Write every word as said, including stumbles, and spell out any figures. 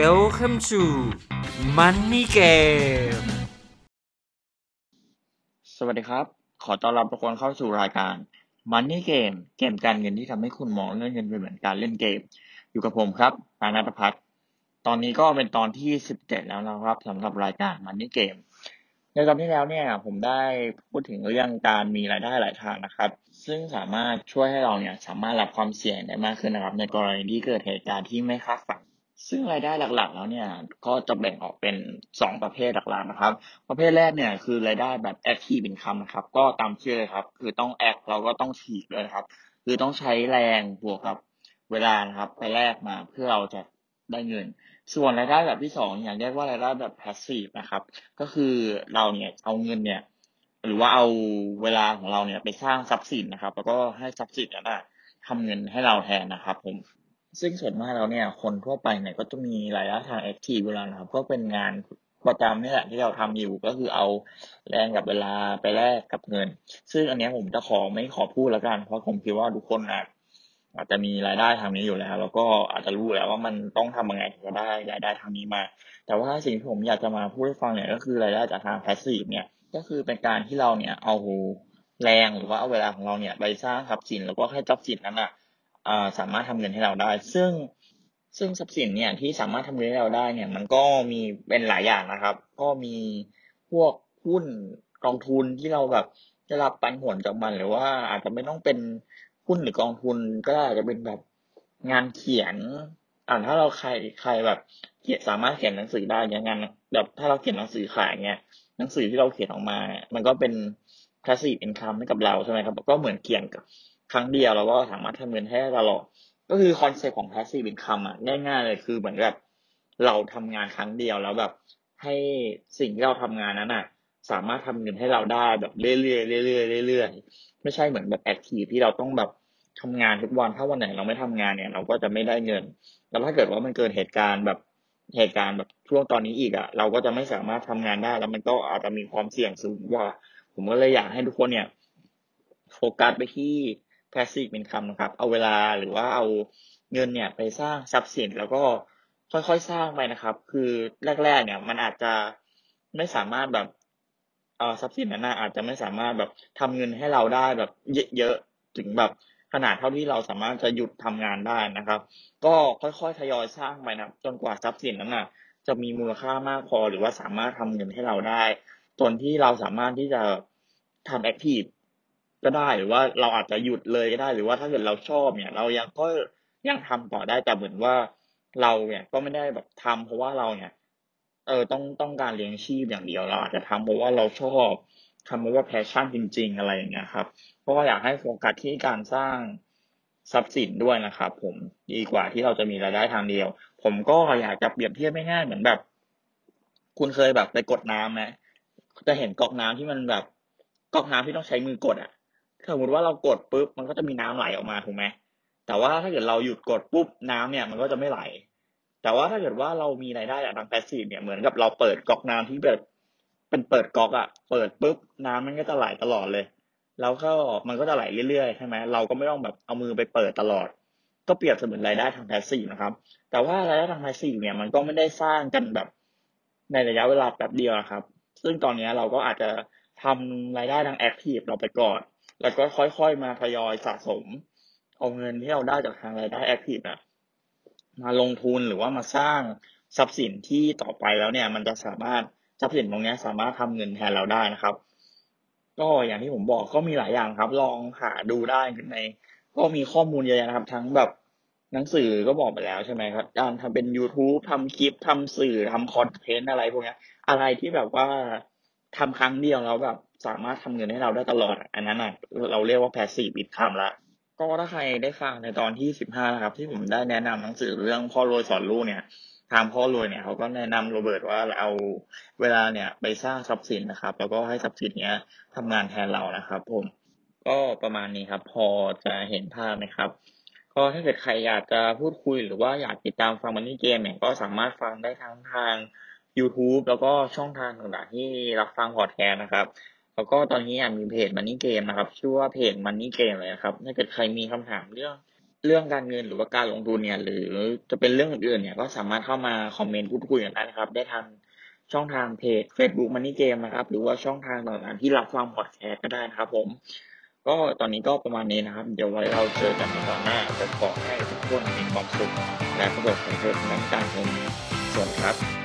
Welcome to Money Game สวัสดีครับขอต้อนรับทุกคนเข้าสู่รายการ Money Game เกมการเงินที่ทำให้คุณมองเรื่องเงินเป็นเหมือนการเล่นเกมอยู่กับผมครับอานัทภัทรตอนนี้ก็เป็นตอนที่สิบเจ็ดแล้วนะครับสำหรับรายการ Money Game ในตอนที่แล้วเนี่ยผมได้พูดถึงเรื่องการมีรายได้หลายทางนะครับซึ่งสามารถช่วยให้เราเนี่ยสามารถรับความเสี่ยงได้มากขึ้นนะครับในกรณีที่เกิดเหตุการณ์ที่ไม่คาดฝันซึ่งรายได้หลักๆแล้วเนี่ยก็จะแบ่งออกเป็นสองประเภทหลักๆนะครับประเภทแรกเนี่ยคือรายได้แบบ Active Income นะครับก็ตามชื่อเลยครับคือต้องแอคเราก็ต้องฉีกเลยครับคือต้องใช้แรงบวกกับเวลานะครับไปแลกมาเพื่อเราจะได้เงินส่วนรายได้แบบที่สองอย่างเรียกว่ารายได้แบบ Passive นะครับก็คือเราเนี่ยเอาเงินเนี่ยหรือว่าเอาเวลาของเราเนี่ยไปสร้างทรัพย์สินนะครับแล้วก็ให้ทรัพย์สินนั้นน่ะทำเงินให้เราแทนนะครับผมซึ่งส่วนมากเราเนี่ยคนทั่วไปเนี่ยก็จะมีรายได้ทางแอคทีฟอยู่แล้วนะครับก็เป็นงานประจำนี่แหละที่เราทำอยู่ก็คือเอาแรงกับเวลาไปแลกกับเงินซึ่งอันนี้ผมจะขอไม่ขอพูดแล้วกันเพราะผมคิดว่าทุกคนอาจจะมีรายได้ทางนี้อยู่แล้วแล้วก็อาจจะรู้แล้วว่ามันต้องทำยังไงถึงจะได้รายได้ทางนี้มาแต่ว่าสิ่งที่ผมอยากจะมาพูดให้ฟังเนี่ยก็คือรายได้จากทางแพสซีฟเนี่ยก็คือเป็นการที่เราเนี่ยเอาแรงหรือว่าเอาเวลาของเราเนี่ยไปสร้างทรัพย์สินแล้วก็ให้ทรัพย์สินนั้นอ่ะสามารถทำเงินให้เราได้ซึ่งซึ่งทรัพย์สินเนี่ยที่สามารถทำเงินให้เราได้เนี่ยมันก็มีเป็นหลายอย่างนะครับก็มีพวกหุ้นกองทุนที่เราแบบจะรับปันผลจากมันหรือว่าอาจจะไม่ต้องเป็นหุ้นหรือกองทุนก็อาจจะเป็นแบบงานเขียนอ่าถ้าเราใครใครแบบเขียนสามารถเขียนหนังสือได้อย่างงั้นแบบถ้าเราเขียนหนังสือขายเงี้ยหนังสือที่เราเขียนออกมามันก็เป็น passive income ให้กับเราใช่ไหมครับก็เหมือนเขียนครั้งเดียวเราก็สามารถทำเงินให้ตลอดก็คือคอนเซ็ปต์ของ passive income อ่ะง่ายๆเลยคือเหมือนแบบเราทำงานครั้งเดียวแล้วแบบให้สิ่งที่เราทำงานนั้นอ่ะสามารถทำเงินให้เราได้แบบเรื่อยๆเรื่อยๆเรื่อยๆไม่ใช่เหมือนแบบ active ที่เราต้องแบบทำงานทุกวันถ้าวันไหนเราไม่ทำงานเนี่ยเราก็จะไม่ได้เงินแล้วถ้าเกิดว่ามันเกิดเหตุการณ์แบบเหตุการณ์แบบช่วงตอนนี้อีกอ่ะเราก็จะไม่สามารถทำงานได้แล้วมันก็อาจจะมีความเสี่ยงสูงกว่าผมก็เลยอยากให้ทุกคนเนี่ยโฟกัสไปที่ passive income นะครับเอาเวลาหรือว่าเอาเงินเนี่ยไปสร้างทรัพย์สินแล้วก็ค่อยๆสร้างไปนะครับคือแรกๆเนี่ยมันอาจจะไม่สามารถแบบเอ่อทรัพย์สินนั้นอาจจะไม่สามารถแบบทำเงินให้เราได้แบบเยอะๆถึงแบบขนาดเท่าที่เราสามารถจะหยุดทำงานได้นะครับก็ค่อยๆทยอยสร้างไปนะจนกว่าทรัพย์สินนั้นน่ะจะมีมูลค่ามากพอหรือว่าสามารถทำเงินให้เราได้จนที่เราสามารถที่จะทำแอคทีฟก็ได้หรือว่าเราอาจจะหยุดเลยก็ได้หรือว่าถ้าเกิดเราชอบเนี่ยเรายังก็ยังทำต่อได้แต่เหมือนว่าเราเนี่ยก็ไม่ได้แบบทำเพราะว่าเราเนี่ยเออต้องต้องการเลี้ยงชีพอย่างเดียวเราอาจจะทำเพราะว่าเราชอบทำเพราะว่าแพชชั่นจริงๆอะไรอย่างเงี้ยครับเพราะว่าอยากให้โฟกัสที่การสร้างทรัพย์สินด้วยนะครับผมดีกว่าที่เราจะมีรายได้ทางเดียวผมก็อยากจะเปรียบเทียบง่ายๆเหมือนแบบคุณเคยแบบไปกดน้ำไหมจะเห็นก๊อกน้ำที่มันแบบก๊อกน้ำที่ต้องใช้มือกดอ่ะถ้าสมมติว่าเรากดปุ๊บมันก็จะมีน้ำไหลออกมาถูกไหมแต่ว่าถ้าเกิดเราหยุดกดปุ๊บน้ำเนี่ยมันก็จะไม่ไหลแต่ว่าถ้าเกิดว่าเรามีรายได้จากทาง passive เนี่ยเหมือนกับเราเปิดก๊อกน้ำที่แบบเป็นเปิดก๊อกอ่ะเปิดปุ๊บน้ำมันก็จะไหลตลอดเลยแล้วก็มันก็จะไหลเรื่อยๆใช่ไหมเราก็ไม่ต้องแบบเอามือไปเปิดตลอดก็เปรียบเสมือนรายได้ทาง passive นะครับแต่ว่ารายได้ทาง passive เนี่ยมันก็ไม่ได้สร้างกันแบบในระยะเวลาแป๊บเดียวนะครับซึ่งตอนนี้เราก็อาจจะทำรายได้ทาง active เราไปก่อนแล้วก็ค่อยๆมาทยอยสะสมเอาเงินที่เราได้จากทางรายได้ active น่ะมาลงทุนหรือว่ามาสร้างทรัพย์สินที่ต่อไปแล้วเนี่ยมันจะสามารถทรัพย์สินตรงนี้สามารถทำเงินแทนเราได้นะครับก็อย่างที่ผมบอกก็มีหลายอย่างครับลองหาดูได้ในก็มีข้อมูลเยอะๆนะครับทั้งแบบหนังสือก็บอกไปแล้วใช่ไหมครับการทำเป็น YouTube ทำคลิปทำสื่อทำคอนเทนต์อะไรพวกนี้อะไรที่แบบว่าทำครั้งเดียวแล้วแบบสามารถทำเงินให้เราได้ตลอดอันนั้นนะเราเรียกว่า passive income ละก็ถ้าใครได้ฟังในตอนที่สิบห้านะครับที่ผมได้แนะนำหนังสือเรื่องพ่อรวยสอนลูกเนี่ยทางพ่อรวยเนี่ยเขาก็แนะนำโรเบิร์ตว่าเอาเวลาเนี่ยไปสร้างทรัพย์สินนะครับแล้วก็ให้ทรัพย์สินเนี้ยทำงานแทนเรานะครับผมก็ประมาณนี้ครับพอจะเห็นภาพไหมครับก็ถ้าเกิดใครอยากจะพูดคุยหรือว่าอยากติดตามฟังมันนี่เกมเนี่ยก็สามารถฟังได้ทั้งทาง YouTube แล้วก็ช่องทางต่างๆที่รับฟังพอดแคสต์นะครับแล้วก็ตอนนี้มีเพจมันนี่เกมนะครับชื่อว่าเพจมันนี่เกมเลยครับถ้าเกิดใครมีคำถามเรื่อง เรื่องการเงินหรือว่าการลงทุนเนี่ยหรือจะเป็นเรื่องอื่นๆเนี่ยก็สามารถเข้ามาคอมเมนต์พูดคุยกันได้นะครับได้ทางช่องทางเพจ Facebook Money Game นะครับหรือว่าช่องทางต่างๆที่รับฟังพอดแคสต์ก็ได้นะครับผมก็ตอนนี้ก็ประมาณนี้นะครับเดี๋ยวไว้เราเจอกันในตอนหน้าจะขอให้ทุกคนมีความสุขและประสบความสำเร็จในการเงินส่วนครับ